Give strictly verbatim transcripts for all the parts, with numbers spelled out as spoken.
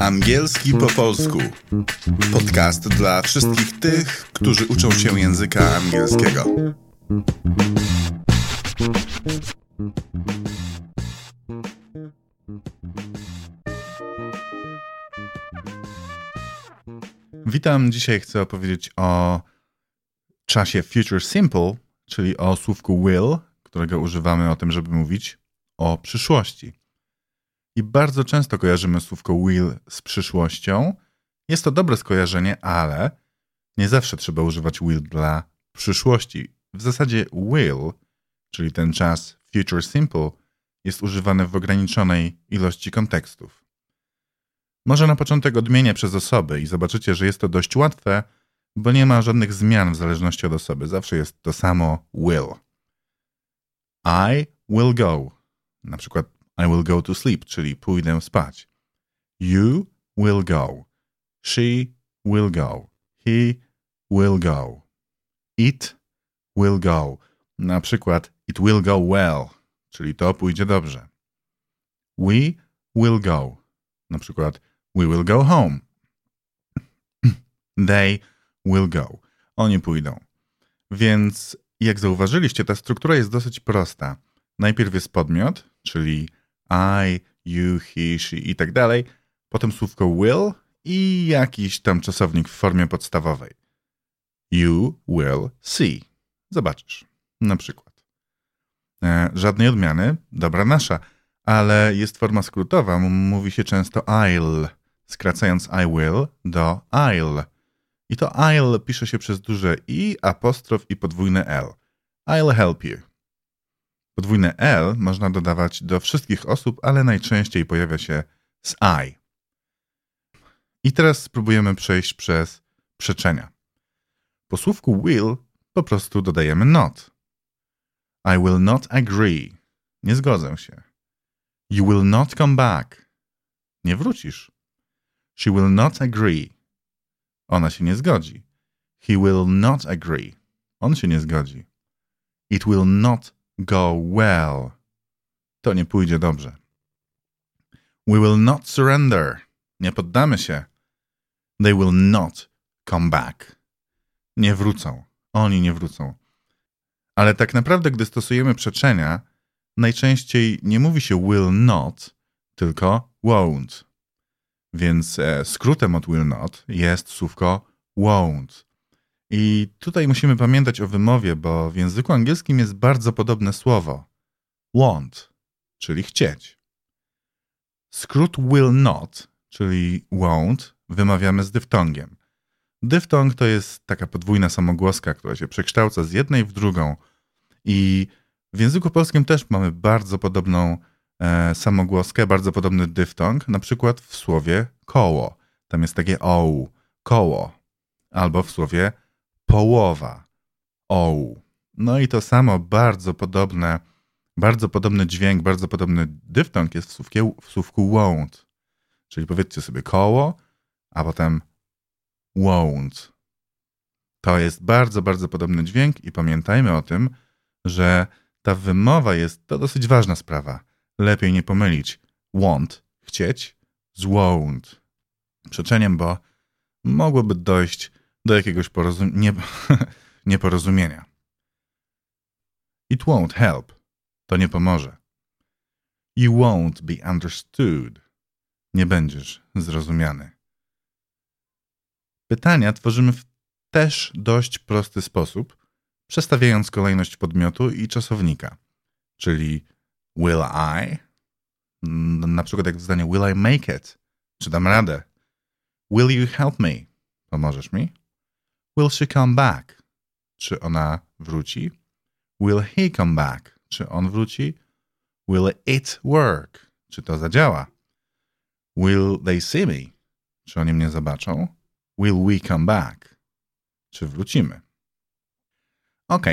Angielski po polsku. Podcast dla wszystkich tych, którzy uczą się języka angielskiego. Witam. Dzisiaj chcę opowiedzieć o czasie future simple, czyli o słówku will, którego używamy o tym, żeby mówić o przyszłości. I bardzo często kojarzymy słówko will z przyszłością. Jest to dobre skojarzenie, ale nie zawsze trzeba używać will dla przyszłości. W zasadzie will, czyli ten czas future simple, jest używany w ograniczonej ilości kontekstów. Może na początek odmienię przez osoby i zobaczycie, że jest to dość łatwe, bo nie ma żadnych zmian w zależności od osoby. Zawsze jest to samo will. I will go. Na przykład I will go to sleep, czyli pójdę spać. You will go. She will go. He will go. It will go. Na przykład it will go well, czyli to pójdzie dobrze. We will go. Na przykład we will go home. They will go. Oni pójdą. Więc jak zauważyliście, ta struktura jest dosyć prosta. Najpierw jest podmiot, czyli I, you, he, she i tak dalej. Potem słówko will i jakiś tam czasownik w formie podstawowej. You will see. Zobaczysz. Na przykład. E, żadnej odmiany. Dobra nasza. Ale jest forma skrótowa. Mówi się często I'll, skracając I will do I'll. I to I'll pisze się przez duże i, apostrof i podwójne L. I'll help you. Podwójne L można dodawać do wszystkich osób, ale najczęściej pojawia się z I. I teraz spróbujemy przejść przez przeczenia. Po słówku will po prostu dodajemy not. I will not agree. Nie zgodzę się. You will not come back. Nie wrócisz. She will not agree. Ona się nie zgodzi. He will not agree. On się nie zgodzi. It will not go well. To nie pójdzie dobrze. We will not surrender. Nie poddamy się. They will not come back. Nie wrócą. Oni nie wrócą. Ale tak naprawdę, gdy stosujemy przeczenia, najczęściej nie mówi się will not, tylko won't. Więc skrótem od will not jest słówko won't. I tutaj musimy pamiętać o wymowie, bo w języku angielskim jest bardzo podobne słowo want, czyli chcieć. Skrót will not, czyli won't, wymawiamy z dyftongiem. Dyftong to jest taka podwójna samogłoska, która się przekształca z jednej w drugą. I w języku polskim też mamy bardzo podobną e, samogłoskę, bardzo podobny dyftong, na przykład w słowie koło. Tam jest takie oł, koło. Albo w słowie połowa, oł. No i to samo, bardzo podobne, bardzo podobny dźwięk, bardzo podobny dyftong jest w, słówkie, w słówku won't. Czyli powiedzcie sobie koło, a potem won't. To jest bardzo, bardzo podobny dźwięk i pamiętajmy o tym, że ta wymowa jest, to dosyć ważna sprawa. Lepiej nie pomylić want, chcieć, z won't. Przeczeniem, bo mogłoby dojść do jakiegoś porozum- nie- nieporozumienia. It won't help. To nie pomoże. You won't be understood. Nie będziesz zrozumiany. Pytania tworzymy w też dość prosty sposób, przestawiając kolejność podmiotu i czasownika. Czyli will I? Na przykład jak w zdaniu will I make it? Czy dam radę? Will you help me? Pomożesz mi? Will she come back? Czy ona wróci? Will he come back? Czy on wróci? Will it work? Czy to zadziała? Will they see me? Czy oni mnie zobaczą? Will we come back? Czy wrócimy? Ok,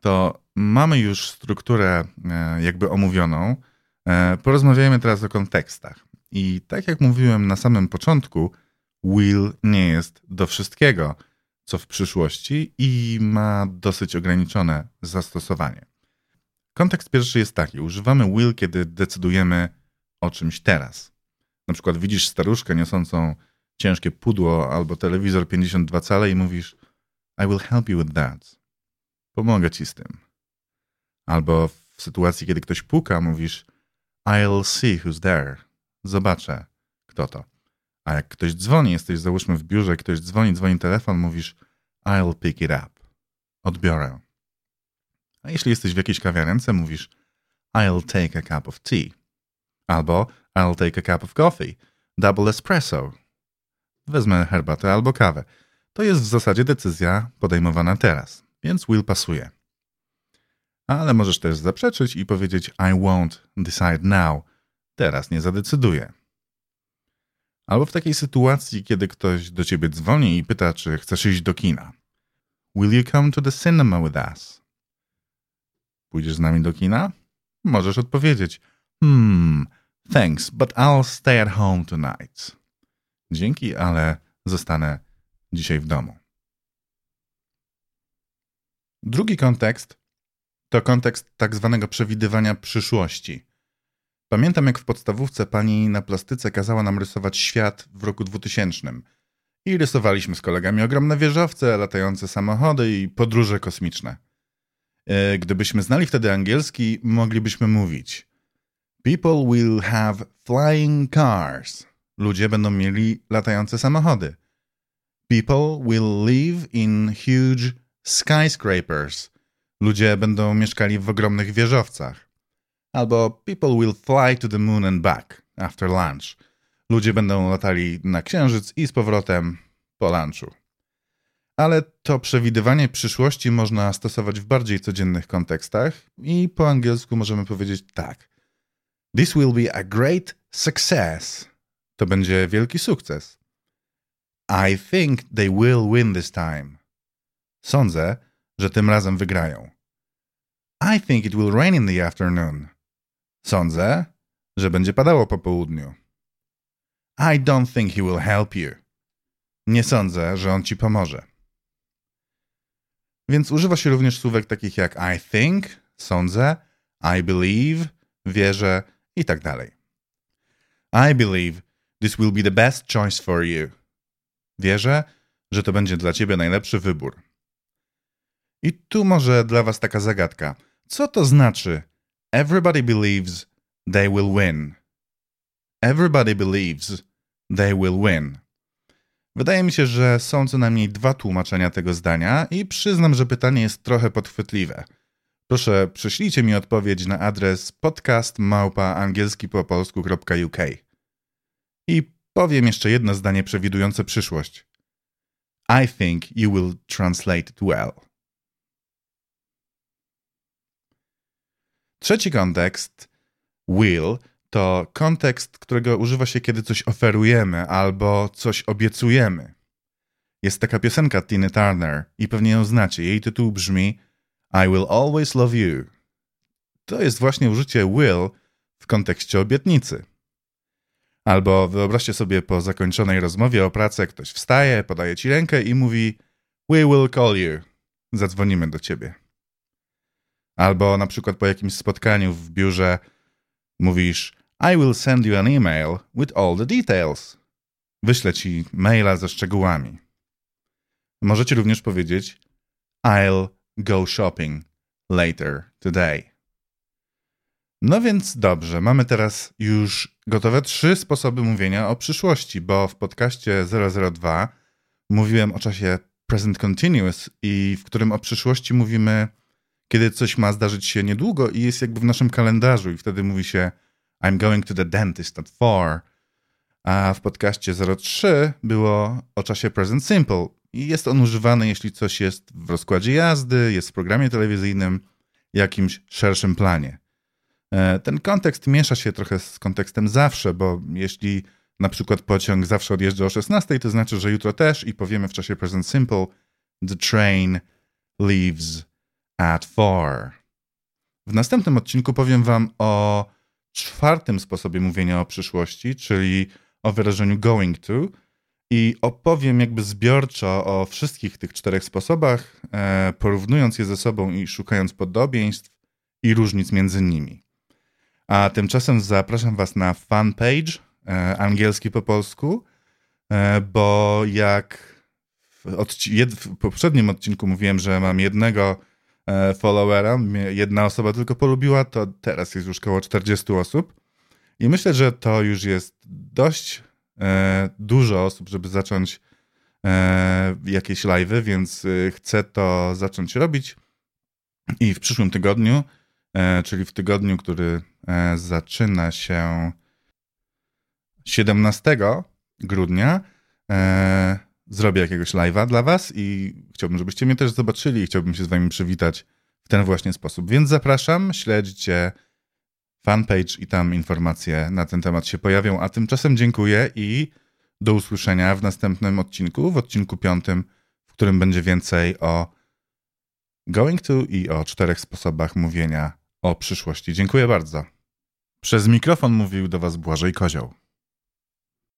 to mamy już strukturę jakby omówioną. Porozmawiajmy teraz o kontekstach. I tak jak mówiłem na samym początku, will nie jest do wszystkiego, co w przyszłości i ma dosyć ograniczone zastosowanie. Kontekst pierwszy jest taki. Używamy will, kiedy decydujemy o czymś teraz. Na przykład widzisz staruszkę niosącą ciężkie pudło albo telewizor pięćdziesiąt dwa cale i mówisz I will help you with that. Pomogę ci z tym. Albo w sytuacji, kiedy ktoś puka, mówisz I'll see who's there. Zobaczę, kto to. A jak ktoś dzwoni, jesteś załóżmy w biurze, ktoś dzwoni, dzwoni telefon, mówisz I'll pick it up. Odbiorę. A jeśli jesteś w jakiejś kawiarence, mówisz I'll take a cup of tea. Albo I'll take a cup of coffee. Double espresso. Wezmę herbatę albo kawę. To jest w zasadzie decyzja podejmowana teraz, więc will pasuje. Ale możesz też zaprzeczyć i powiedzieć I won't decide now. Teraz nie zadecyduję. Albo w takiej sytuacji, kiedy ktoś do ciebie dzwoni i pyta, czy chcesz iść do kina. Will you come to the cinema with us? Pójdziesz z nami do kina? Możesz odpowiedzieć Hmm, thanks, but I'll stay at home tonight. Dzięki, ale zostanę dzisiaj w domu. Drugi kontekst to kontekst tak zwanego przewidywania przyszłości. Pamiętam, jak w podstawówce pani na plastyce kazała nam rysować świat w roku dwutysięcznym. I rysowaliśmy z kolegami ogromne wieżowce, latające samochody i podróże kosmiczne. Gdybyśmy znali wtedy angielski, moglibyśmy mówić People will have flying cars. Ludzie będą mieli latające samochody. People will live in huge skyscrapers. Ludzie będą mieszkali w ogromnych wieżowcach. Albo people will fly to the moon and back after lunch. Ludzie będą latali na Księżyc i z powrotem po lunchu. Ale to przewidywanie przyszłości można stosować w bardziej codziennych kontekstach i po angielsku możemy powiedzieć tak. This will be a great success. To będzie wielki sukces. I think they will win this time. Sądzę, że tym razem wygrają. I think it will rain in the afternoon. Sądzę, że będzie padało po południu. I don't think he will help you. Nie sądzę, że on ci pomoże. Więc używa się również słówek takich jak I think, sądzę, I believe, wierzę i tak dalej. I believe this will be the best choice for you. Wierzę, że to będzie dla ciebie najlepszy wybór. I tu może dla was taka zagadka. Co to znaczy everybody believes they will win? Everybody believes they will win. Wydaje mi się, że są co najmniej dwa tłumaczenia tego zdania i przyznam, że pytanie jest trochę podchwytliwe. Proszę, prześlijcie mi odpowiedź na adres podcast małpa angielski po polsku kropka u k. I powiem jeszcze jedno zdanie przewidujące przyszłość. I think you will translate it well. Trzeci kontekst, will, to kontekst, którego używa się, kiedy coś oferujemy albo coś obiecujemy. Jest taka piosenka Tiny Turner i pewnie ją znacie. Jej tytuł brzmi I will always love you. To jest właśnie użycie will w kontekście obietnicy. Albo wyobraźcie sobie, po zakończonej rozmowie o pracę ktoś wstaje, podaje ci rękę i mówi We will call you. Zadzwonimy do ciebie. Albo na przykład po jakimś spotkaniu w biurze mówisz I will send you an email with all the details. Wyślę ci maila ze szczegółami. Możecie również powiedzieć I'll go shopping later today. No więc dobrze, mamy teraz już gotowe trzy sposoby mówienia o przyszłości, bo w podcaście zero zero dwa mówiłem o czasie present continuous i w którym o przyszłości mówimy, kiedy coś ma zdarzyć się niedługo i jest jakby w naszym kalendarzu i wtedy mówi się I'm going to the dentist at four. A w podcaście zero trzy było o czasie present simple i jest on używany, jeśli coś jest w rozkładzie jazdy, jest w programie telewizyjnym, jakimś szerszym planie. Ten kontekst miesza się trochę z kontekstem zawsze, bo jeśli na przykład pociąg zawsze odjeżdża o szesnastej, to znaczy, że jutro też i powiemy w czasie present simple The train leaves at four. W następnym odcinku powiem wam o czwartym sposobie mówienia o przyszłości, czyli o wyrażeniu going to i opowiem jakby zbiorczo o wszystkich tych czterech sposobach, porównując je ze sobą i szukając podobieństw i różnic między nimi. A tymczasem zapraszam was na fanpage e, angielski po polsku, e, bo jak w, odci- jed- w poprzednim odcinku mówiłem, że mam jednego e, followera, jedna osoba tylko polubiła, to teraz jest już około czterdziestu osób. I myślę, że to już jest dość e, dużo osób, żeby zacząć e, jakieś live'y, więc chcę to zacząć robić. I w przyszłym tygodniu, e, czyli w tygodniu, który e, zaczyna się siedemnastego grudnia, e, zrobię jakiegoś live'a dla was i chciałbym, żebyście mnie też zobaczyli i chciałbym się z wami przywitać w ten właśnie sposób. Więc zapraszam, śledźcie fanpage i tam informacje na ten temat się pojawią, a tymczasem dziękuję i do usłyszenia w następnym odcinku, w odcinku piątym, w którym będzie więcej o going to i o czterech sposobach mówienia o przyszłości. Dziękuję bardzo. Przez mikrofon mówił do was Błażej Kozioł.